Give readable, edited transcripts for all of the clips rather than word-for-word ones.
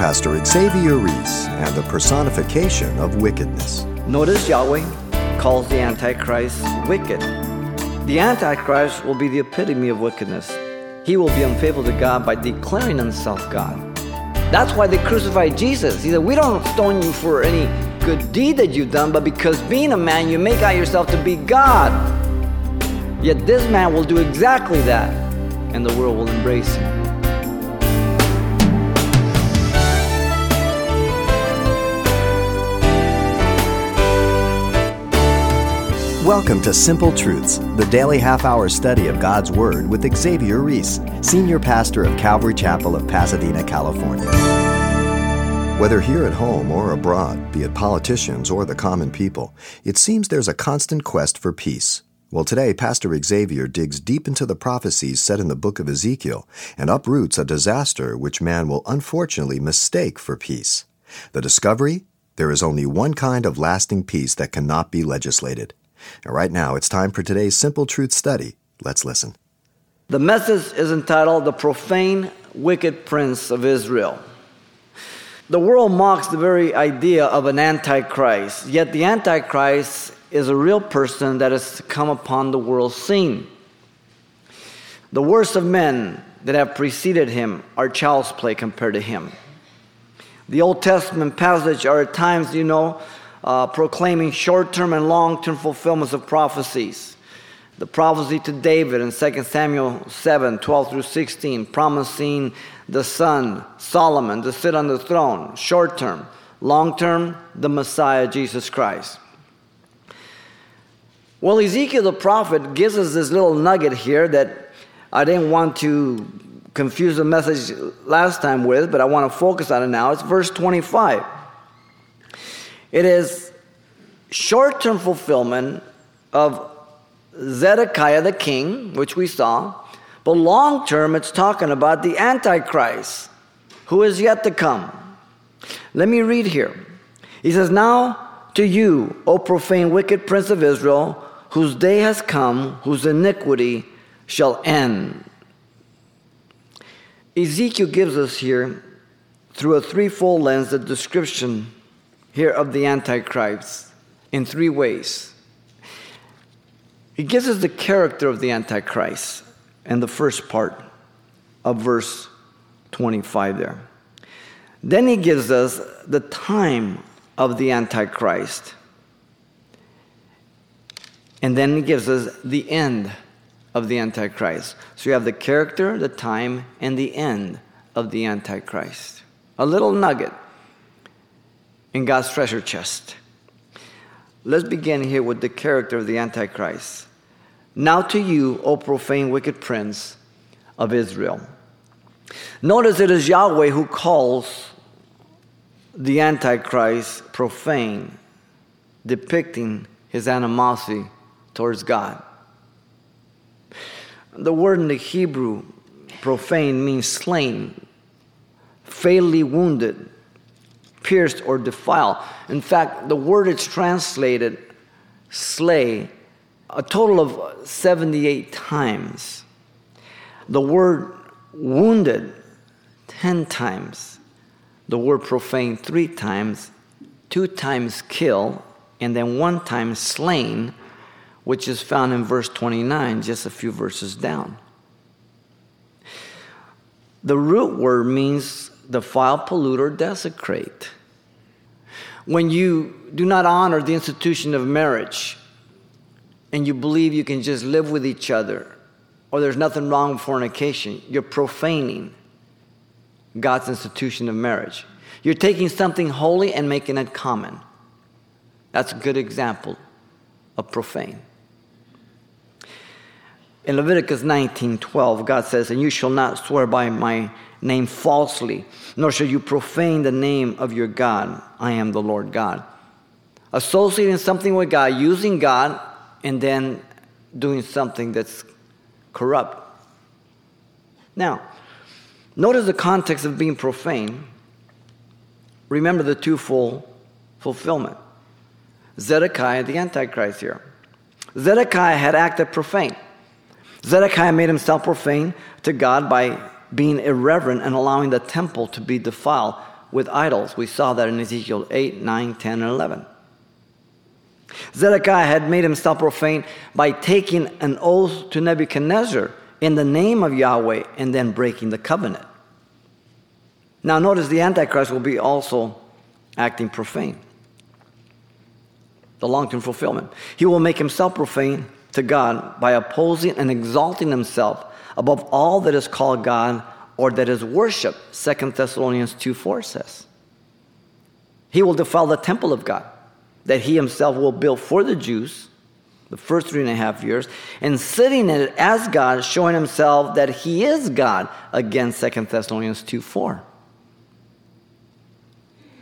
Pastor Xavier Reese and the personification of wickedness. Notice Yahweh calls the Antichrist wicked. The Antichrist will be the epitome of wickedness. He will be unfaithful to God by declaring himself God. That's why they crucified Jesus. He said, we don't stone you for any good deed that you've done, but because being a man, you make out yourself to be God. Yet this man will do exactly that, and the world will embrace him. Welcome to Simple Truths, the daily half-hour study of God's Word with Xavier Reese, Senior Pastor of Calvary Chapel of Pasadena, California. Whether here at home or abroad, be it politicians or the common people, it seems there's a constant quest for peace. Well, today, Pastor Xavier digs deep into the prophecies set in the book of Ezekiel and uproots a disaster which man will unfortunately mistake for peace. The discovery? There is only one kind of lasting peace that cannot be legislated. And right now, it's time for today's Simple Truth Study. Let's listen. The message is entitled, The Profane Wicked Prince of Israel. The world mocks the very idea of an Antichrist, yet the Antichrist is a real person that has to come upon the world scene. The worst of men that have preceded him are child's play compared to him. The Old Testament passage are at times, proclaiming short-term and long-term fulfillments of prophecies. The prophecy to David in 2 Samuel 7, 12 through 16, promising the son, Solomon, to sit on the throne, short-term. Long-term, the Messiah, Jesus Christ. Well, Ezekiel the prophet gives us this little nugget here that I didn't want to confuse the message last time with, but I want to focus on it now. It's verse 25. It is short-term fulfillment of Zedekiah the king, which we saw, but long-term it's talking about the Antichrist, who is yet to come. Let me read here. He says, Now to you, O profane wicked prince of Israel, whose day has come, whose iniquity shall end. Ezekiel gives us here, through a threefold lens, the description here of the Antichrist in three ways. He gives us the character of the Antichrist in the first part of verse 25 there. Then he gives us the time of the Antichrist. And then he gives us the end of the Antichrist. So you have the character, the time, and the end of the Antichrist. A little nugget in God's treasure chest. Let's begin here with the character of the Antichrist. Now to you, O profane wicked prince of Israel. Notice it is Yahweh who calls the Antichrist profane, depicting his animosity towards God. The word in the Hebrew, profane, means slain, fatally wounded, pierced or defiled. In fact, the word it's translated, slay, a total of 78 times. The word wounded, 10 times. The word profane, 3 times. 2 times kill, and then 1 time slain, which is found in verse 29, just a few verses down. The root word means defile, pollute, or desecrate. When you do not honor the institution of marriage and you believe you can just live with each other or there's nothing wrong with fornication, you're profaning God's institution of marriage. You're taking something holy and making it common. That's a good example of profane. In Leviticus 19:12, God says, And you shall not swear by my name falsely, nor shall you profane the name of your God. I am the Lord God. Associating something with God, using God, and then doing something that's corrupt. Now, notice the context of being profane. Remember the twofold fulfillment. Zedekiah, the Antichrist here. Zedekiah had acted profane. Zedekiah made himself profane to God by being irreverent and allowing the temple to be defiled with idols. We saw that in Ezekiel 8, 9, 10, and 11. Zedekiah had made himself profane by taking an oath to Nebuchadnezzar in the name of Yahweh and then breaking the covenant. Now notice the Antichrist will be also acting profane. The long-term fulfillment. He will make himself profane to God by opposing and exalting himself above all that is called God or that is worship, 2 Thessalonians 2:4 says. He will defile the temple of God that he himself will build for the Jews the first 3.5 years, and sitting in it as God, showing himself that he is God, again, 2 Thessalonians 2:4.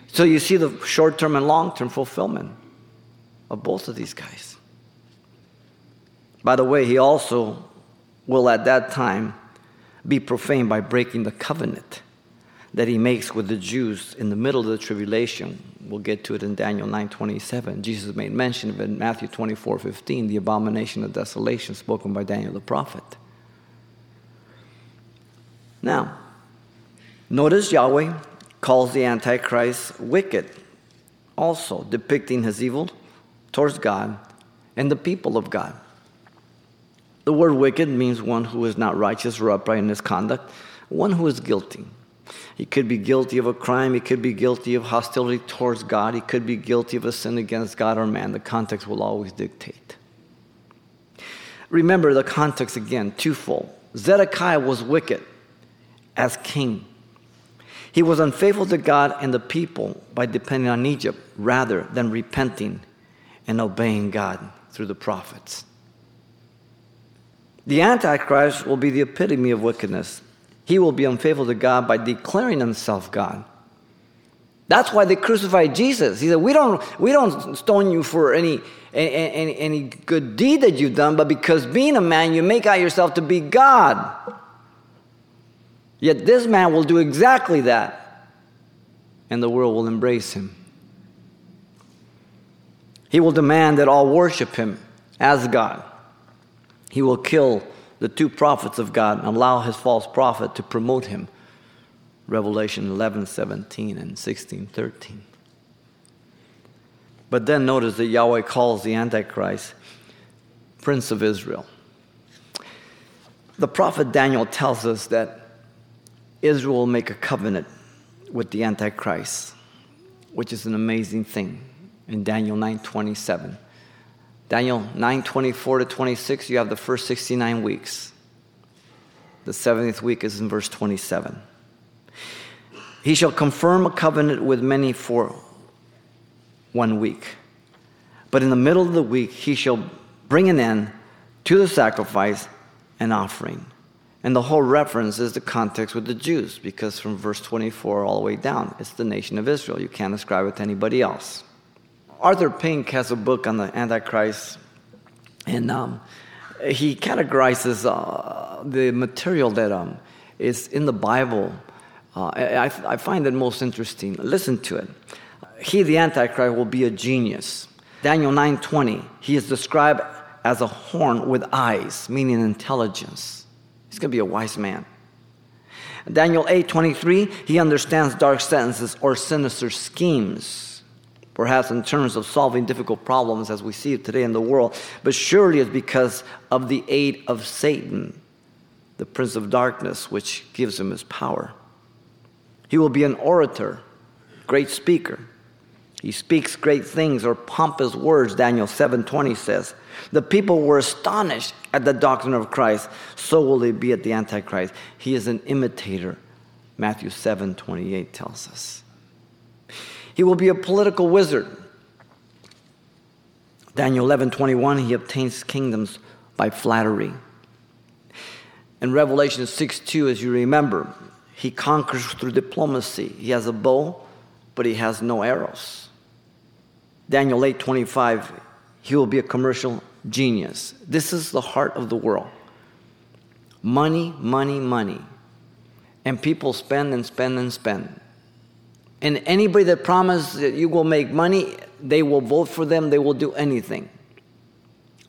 So you see the short-term and long-term fulfillment of both of these guys. By the way, he also will at that time be profane by breaking the covenant that he makes with the Jews in the middle of the tribulation. We'll get to it in Daniel 9:27. Jesus made mention of it in Matthew 24:15, the abomination of desolation spoken by Daniel the prophet. Now, notice Yahweh calls the Antichrist wicked, also depicting his evil towards God and the people of God. The word wicked means one who is not righteous or upright in his conduct, one who is guilty. He could be guilty of a crime. He could be guilty of hostility towards God. He could be guilty of a sin against God or man. The context will always dictate. Remember the context again, twofold. Zedekiah was wicked as king. He was unfaithful to God and the people by depending on Egypt rather than repenting and obeying God through the prophets. The Antichrist will be the epitome of wickedness. He will be unfaithful to God by declaring himself God. That's why they crucified Jesus. He said, we don't stone you for any good deed that you've done, but because being a man, you make out yourself to be God. Yet this man will do exactly that, and the world will embrace him. He will demand that all worship him as God. He will kill the two prophets of God and allow his false prophet to promote him. Revelation 11:17 and 16:13. But then notice that Yahweh calls the Antichrist Prince of Israel. The prophet Daniel tells us that Israel will make a covenant with the Antichrist, which is an amazing thing. In Daniel 9:27. Daniel 9:24 to 26, you have the first 69 weeks. The 70th week is in verse 27. He shall confirm a covenant with many for 1 week. But in the middle of the week, he shall bring an end to the sacrifice and offering. And the whole reference is the context with the Jews, because from verse 24 all the way down, it's the nation of Israel. You can't ascribe it to anybody else. Arthur Pink has a book on the Antichrist, and he categorizes the material that is in the Bible. I find it most interesting. Listen to it. He, the Antichrist, will be a genius. Daniel 9:20, he is described as a horn with eyes, meaning intelligence. He's going to be a wise man. Daniel 8:23, he understands dark sentences or sinister schemes. Perhaps in terms of solving difficult problems as we see it today in the world, but surely it's because of the aid of Satan, the prince of darkness, which gives him his power. He will be an orator, great speaker. He speaks great things or pompous words, Daniel 7:20 says. The people were astonished at the doctrine of Christ, so will they be at the Antichrist. He is an imitator, Matthew 7:28 tells us. He will be a political wizard. Daniel 11:21, he obtains kingdoms by flattery. In Revelation 6:2, as you remember, he conquers through diplomacy. He has a bow, but he has no arrows. Daniel 8:25, he will be a commercial genius. This is the heart of the world. Money, money, money. And people spend and spend and spend. And anybody that promises that you will make money, they will vote for them. They will do anything.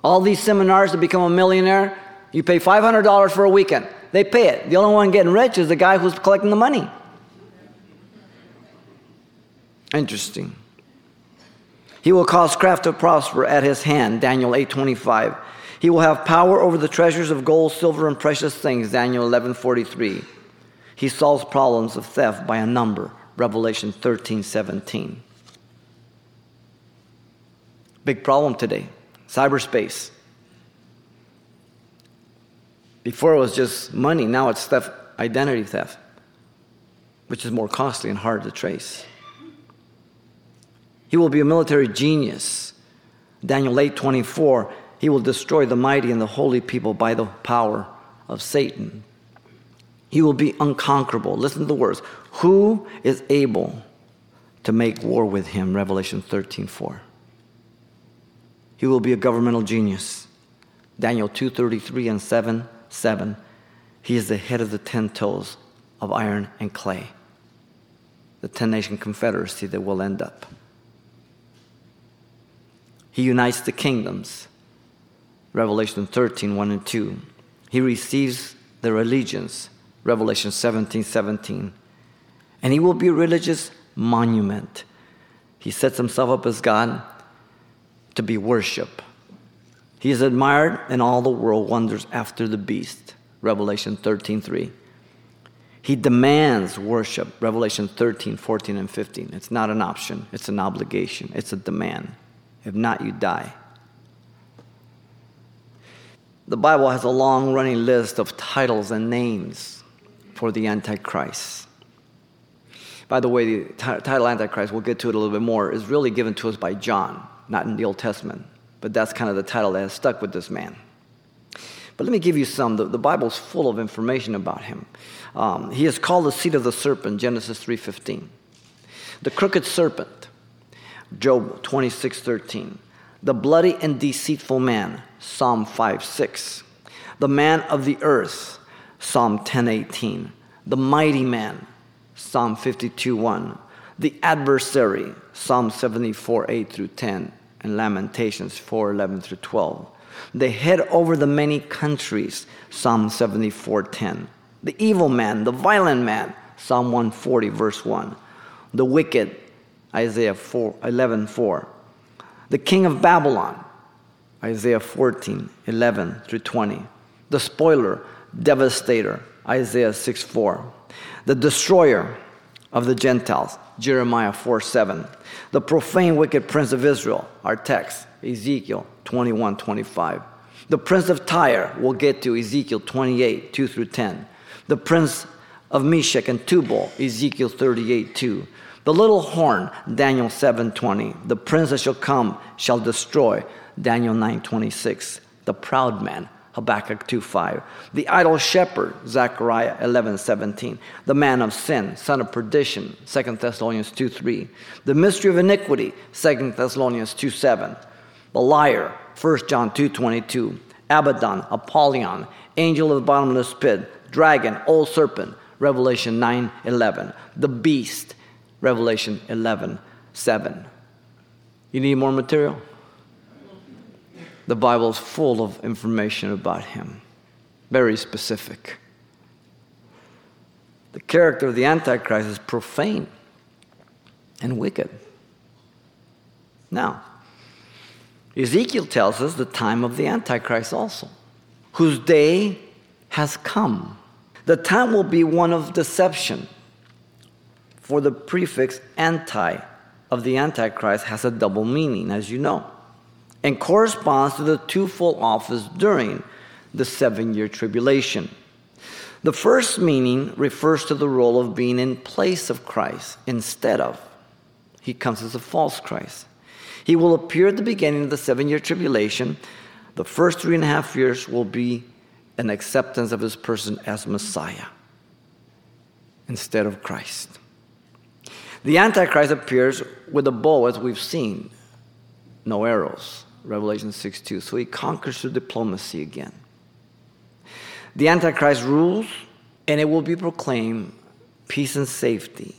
All these seminars to become a millionaire, you pay $500 for a weekend. They pay it. The only one getting rich is the guy who's collecting the money. Interesting. He will cause craft to prosper at his hand, Daniel 8:25. He will have power over the treasures of gold, silver, and precious things, Daniel 11:43. He solves problems of theft by a number, Revelation 13:17. Big problem today, cyberspace. Before it was just money, now it's theft, identity theft, which is more costly and hard to trace. He will be a military genius. Daniel 8:24, he will destroy the mighty and the holy people by the power of Satan. He will be unconquerable. Listen to the words. Who is able to make war with him? Revelation 13:4. He will be a governmental genius. Daniel 2:33 and 7:7. He is the head of the 10 toes of iron and clay. The 10-nation confederacy that will end up. He unites the kingdoms. Revelation 13:1 and 2. He receives their allegiance. Revelation 17:17. And he will be a religious monument. He sets himself up as God to be worshiped. He is admired, and all the world wonders after the beast. Revelation 13:3. He demands worship. Revelation 13:14 and 15. It's not an option. It's an obligation. It's a demand. If not, you die. The Bible has a long-running list of titles and names for the Antichrist. By the way, the title Antichrist, we'll get to it a little bit more, is really given to us by John, not in the Old Testament. But that's kind of the title that has stuck with this man. But let me give you some. The Bible's full of information about him. He is called the seed of the serpent, Genesis 3:15. The crooked serpent. Job 26:13. The bloody and deceitful man, Psalm 5:6. The man of the earth, Psalm 10:18. The mighty man, Psalm 52:1. The adversary, Psalm 74:8-10, and Lamentations 4:11-12. The head over the many countries, Psalm 74:10. The evil man, the violent man, Psalm 140:1. The wicked, Isaiah 11:4. The king of Babylon, Isaiah 14:11-20. The spoiler, devastator, Isaiah 6:4. The destroyer of the Gentiles, Jeremiah 4:7. The profane wicked prince of Israel, our text, Ezekiel 21:25. The prince of Tyre, we'll get to Ezekiel 28:2-10. The prince of Meshach and Tubal, Ezekiel 38:2. The little horn, Daniel 7:20. The prince that shall come shall destroy, Daniel 9:26. The proud man, Habakkuk 2:5. The idle shepherd, Zechariah 11:17. The man of sin, son of perdition, 2 Thessalonians 2:3. The mystery of iniquity, 2 Thessalonians 2:7. The liar, 1 John 2:22. Abaddon, Apollyon, angel of the bottomless pit, dragon, old serpent, Revelation 9:11. The beast, Revelation 11:7. You need more material? The Bible is full of information about him. Very specific. The character of the Antichrist is profane and wicked. Now, Ezekiel tells us the time of the Antichrist also, whose day has come. The time will be one of deception. For the prefix anti of the Antichrist has a double meaning, as you know, and corresponds to the twofold office during the 7-year tribulation. The first meaning refers to the role of being in place of Christ, instead of. He comes as a false Christ. He will appear at the beginning of the 7-year tribulation. The first 3.5 years will be an acceptance of his person as Messiah, instead of Christ. The Antichrist appears with a bow, as we've seen. No arrows, Revelation 6:2. So he conquers through diplomacy again. The Antichrist rules, and it will be proclaimed peace and safety.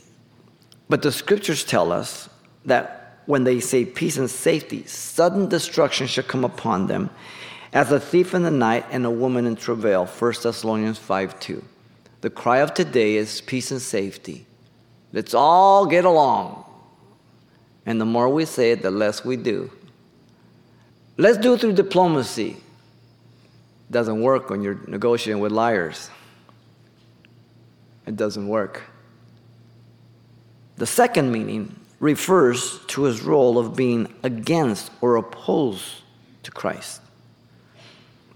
But the scriptures tell us that when they say peace and safety, sudden destruction shall come upon them as a thief in the night and a woman in travail, 1 Thessalonians 5:2. The cry of today is peace and safety. Let's all get along. And the more we say it, the less we do. Let's do it through diplomacy. Doesn't work when you're negotiating with liars. It doesn't work. The second meaning refers to his role of being against or opposed to Christ.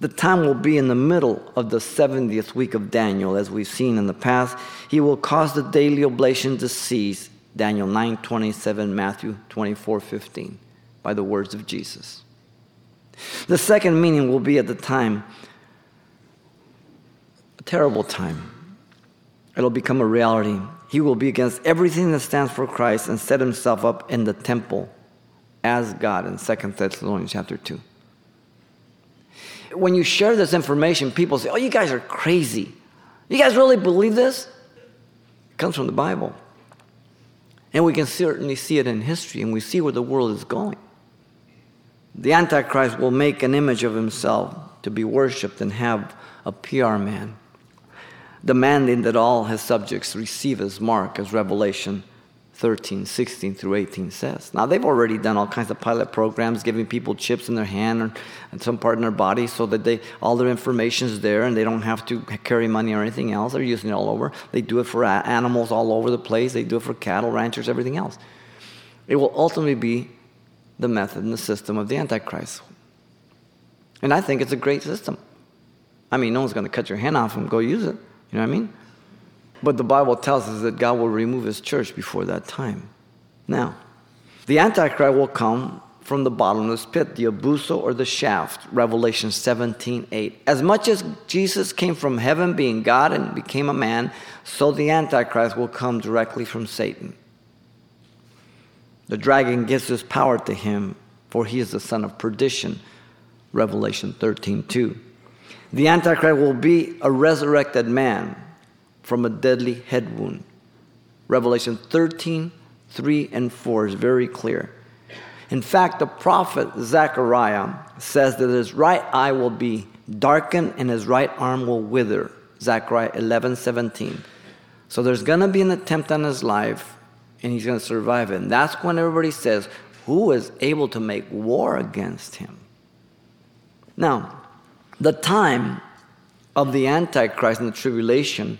The time will be in the middle of the 70th week of Daniel, as we've seen in the past. He will cause the daily oblation to cease, Daniel 9:27, Matthew 24:15, by the words of Jesus. The second meaning will be at the time, a terrible time. It'll become a reality. He will be against everything that stands for Christ and set himself up in the temple as God in 2 Thessalonians chapter 2. When you share this information, people say, oh, you guys are crazy. You guys really believe this? It comes from the Bible. And we can certainly see it in history, and we see where the world is going. The Antichrist will make an image of himself to be worshipped and have a PR man, demanding that all his subjects receive his mark, as Revelation 13:16-18 says. Now, they've already done all kinds of pilot programs, giving people chips in their hand or in some part in their body so that all their information is there and they don't have to carry money or anything else. They're using it all over. They do it for animals all over the place. They do it for cattle, ranchers, everything else. It will ultimately be the method and the system of the Antichrist. And I think it's a great system. I mean, no one's going to cut your hand off and go use it. You know what I mean? But the Bible tells us that God will remove his church before that time. Now, the Antichrist will come from the bottomless pit, the abuso or the shaft, Revelation 17:8. As much as Jesus came from heaven being God and became a man, so the Antichrist will come directly from Satan. The dragon gives his power to him, for he is the son of perdition, Revelation 13:2. The Antichrist will be a resurrected man from a deadly head wound. Revelation 13:3-4 is very clear. In fact, the prophet Zechariah says that his right eye will be darkened and his right arm will wither, Zechariah 11:17. So there's going to be an attempt on his life, and he's going to survive it. And that's when everybody says, who is able to make war against him? Now, the time of the Antichrist and the tribulation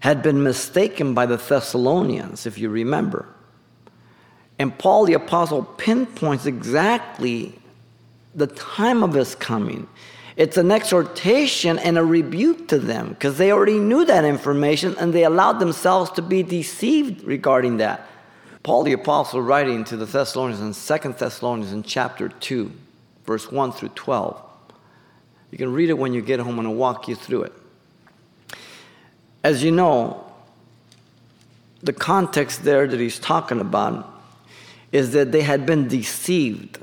had been mistaken by the Thessalonians, if you remember. And Paul the Apostle pinpoints exactly the time of his coming. It's an exhortation and a rebuke to them because they already knew that information and they allowed themselves to be deceived regarding that. Paul the Apostle, writing to the Thessalonians in 2 Thessalonians in chapter 2, verse 1-12. You can read it when you get home and I'll walk you through it. As you know, the context there that he's talking about is that they had been deceived.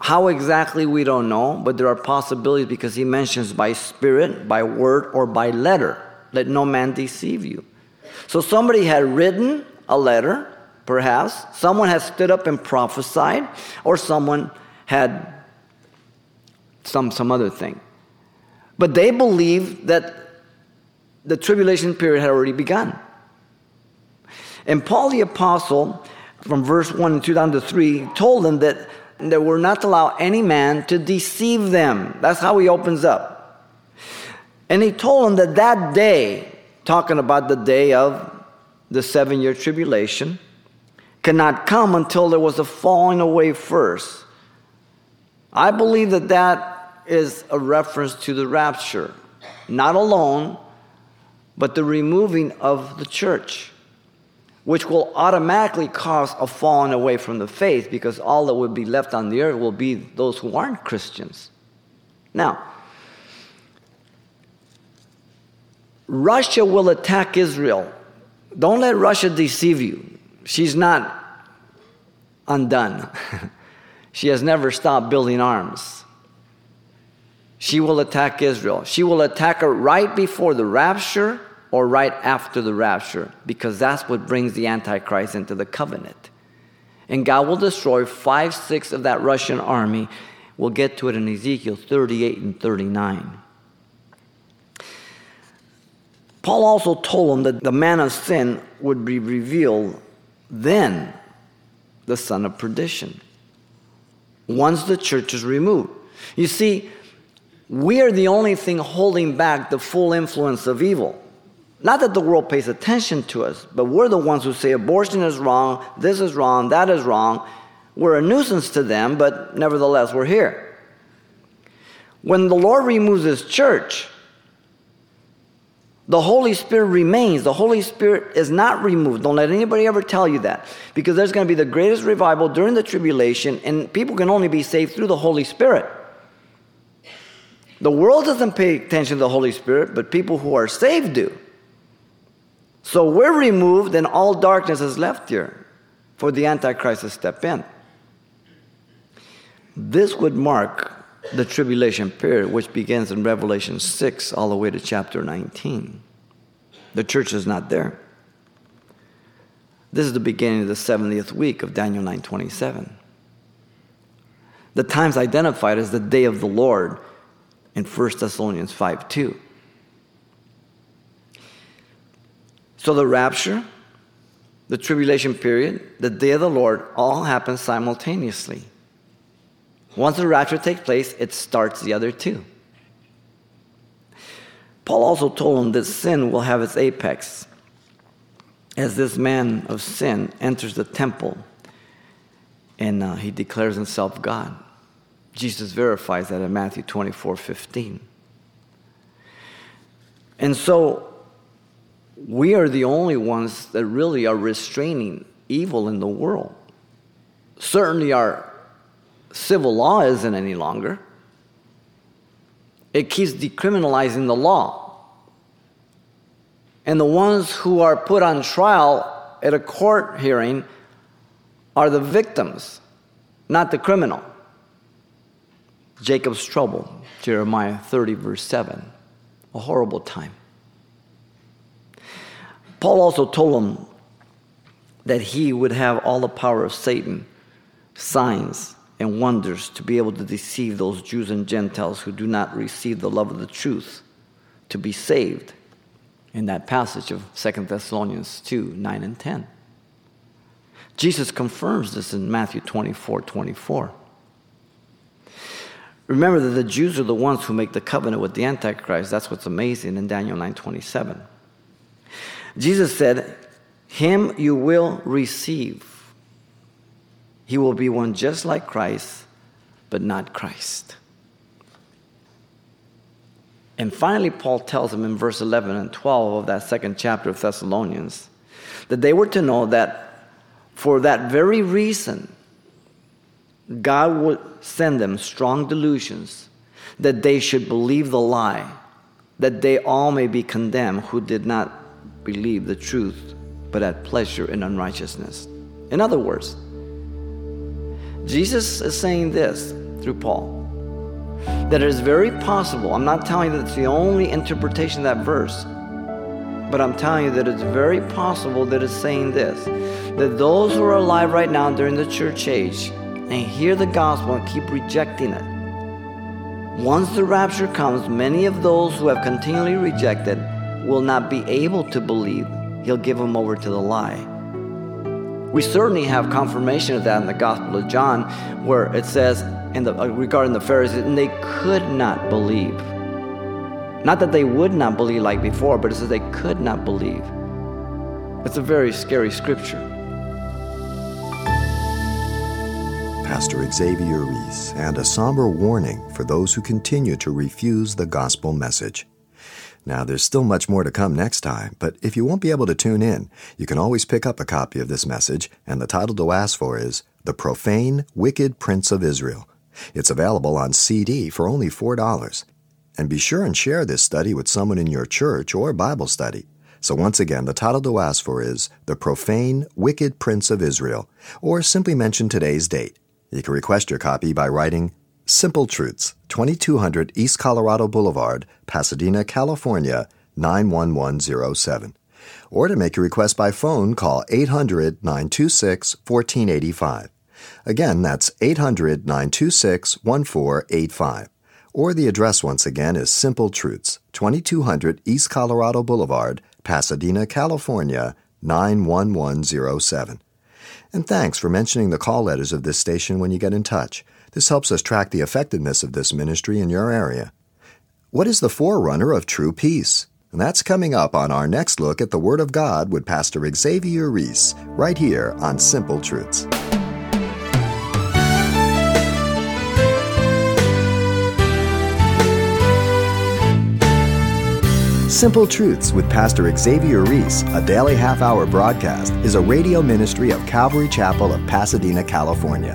How exactly, we don't know, but there are possibilities because he mentions by spirit, by word, or by letter. Let no man deceive you. So somebody had written a letter, perhaps. Someone had stood up and prophesied, or someone had some other thing. But they believed that the tribulation period had already begun. And Paul the Apostle, from verse 1-2 down to 3, told them that they were not to allow any man to deceive them. That's how he opens up. And he told them that that day, talking about the day of the 7-year tribulation, cannot come until there was a falling away first. I believe that that is a reference to the rapture. Not alone, but the removing of the church, which will automatically cause a falling away from the faith because all that would be left on the earth will be those who aren't Christians. Now, Russia will attack Israel. Don't let Russia deceive you. She's not undone. She has never stopped building arms. She will attack Israel. She will attack her right before the rapture, or right after the rapture, because that's what brings the Antichrist into the covenant. And God will destroy 5/6 of that Russian army. We'll get to it in Ezekiel 38 and 39. Paul also told them that the man of sin would be revealed then, the son of perdition, once the church is removed. You see, we are the only thing holding back the full influence of evil. Not that the world pays attention to us, but we're the ones who say abortion is wrong, this is wrong, that is wrong. We're a nuisance to them, but nevertheless, we're here. When the Lord removes His church, the Holy Spirit remains. The Holy Spirit is not removed. Don't let anybody ever tell you that, because there's going to be the greatest revival during the tribulation, and people can only be saved through the Holy Spirit. The world doesn't pay attention to the Holy Spirit, but people who are saved do. So we're removed, and all darkness is left here for the Antichrist to step in. This would mark the tribulation period, which begins in Revelation 6 all the way to chapter 19. The church is not there. This is the beginning of the 70th week of Daniel 9:27. The time's identified as the day of the Lord in 1 Thessalonians 5:2. So the rapture, the tribulation period, the day of the Lord all happen simultaneously. Once the rapture takes place, it starts the other two. Paul also told him that sin will have its apex as this man of sin enters the temple and he declares himself God. Jesus verifies that in Matthew 24:15. And so we are the only ones that really are restraining evil in the world. Certainly our civil law isn't any longer. It keeps decriminalizing the law. And the ones who are put on trial at a court hearing are the victims, not the criminal. Jacob's trouble, Jeremiah 30, verse 7. A horrible time. Paul also told him that he would have all the power of Satan, signs, and wonders to be able to deceive those Jews and Gentiles who do not receive the love of the truth to be saved in that passage of 2 Thessalonians 2, 9 and 10. Jesus confirms this in Matthew 24, 24. Remember that the Jews are the ones who make the covenant with the Antichrist. That's what's amazing in Daniel 9, 27. Jesus said, "Him you will receive. He will be one just like Christ, but not Christ." And finally, Paul tells them in verse 11 and 12 of that second chapter of Thessalonians that they were to know that for that very reason, God would send them strong delusions that they should believe the lie, that they all may be condemned who did not believe the truth, but had pleasure in unrighteousness. In other words, Jesus is saying this through Paul, that it is very possible, I'm not telling you that's the only interpretation of that verse, but I'm telling you that it's very possible that it's saying this, that those who are alive right now during the church age and hear the gospel and keep rejecting it, once the rapture comes, many of those who have continually rejected will not be able to believe. He'll give them over to the lie. We certainly have confirmation of that in the Gospel of John, where it says regarding the Pharisees, and they could not believe. Not that they would not believe like before, but it says they could not believe. It's a very scary scripture. Pastor Xavier Reese, and a somber warning for those who continue to refuse the gospel message. Now, there's still much more to come next time, but if you won't be able to tune in, you can always pick up a copy of this message, and the title to ask for is The Profane, Wicked Prince of Israel. It's available on CD for only $4. And be sure and share this study with someone in your church or Bible study. So once again, the title to ask for is The Profane, Wicked Prince of Israel, or simply mention today's date. You can request your copy by writing Simple Truths, 2200 East Colorado Boulevard, Pasadena, California, 91107. Or to make your request by phone, call 800-926-1485. Again, that's 800-926-1485. Or the address once again is Simple Truths, 2200 East Colorado Boulevard, Pasadena, California, 91107. And thanks for mentioning the call letters of this station when you get in touch. This helps us track the effectiveness of this ministry in your area. What is the forerunner of true peace? And that's coming up on our next look at the Word of God with Pastor Xavier Reese, right here on Simple Truths. Simple Truths with Pastor Xavier Reese, a daily half-hour broadcast, is a radio ministry of Calvary Chapel of Pasadena, California.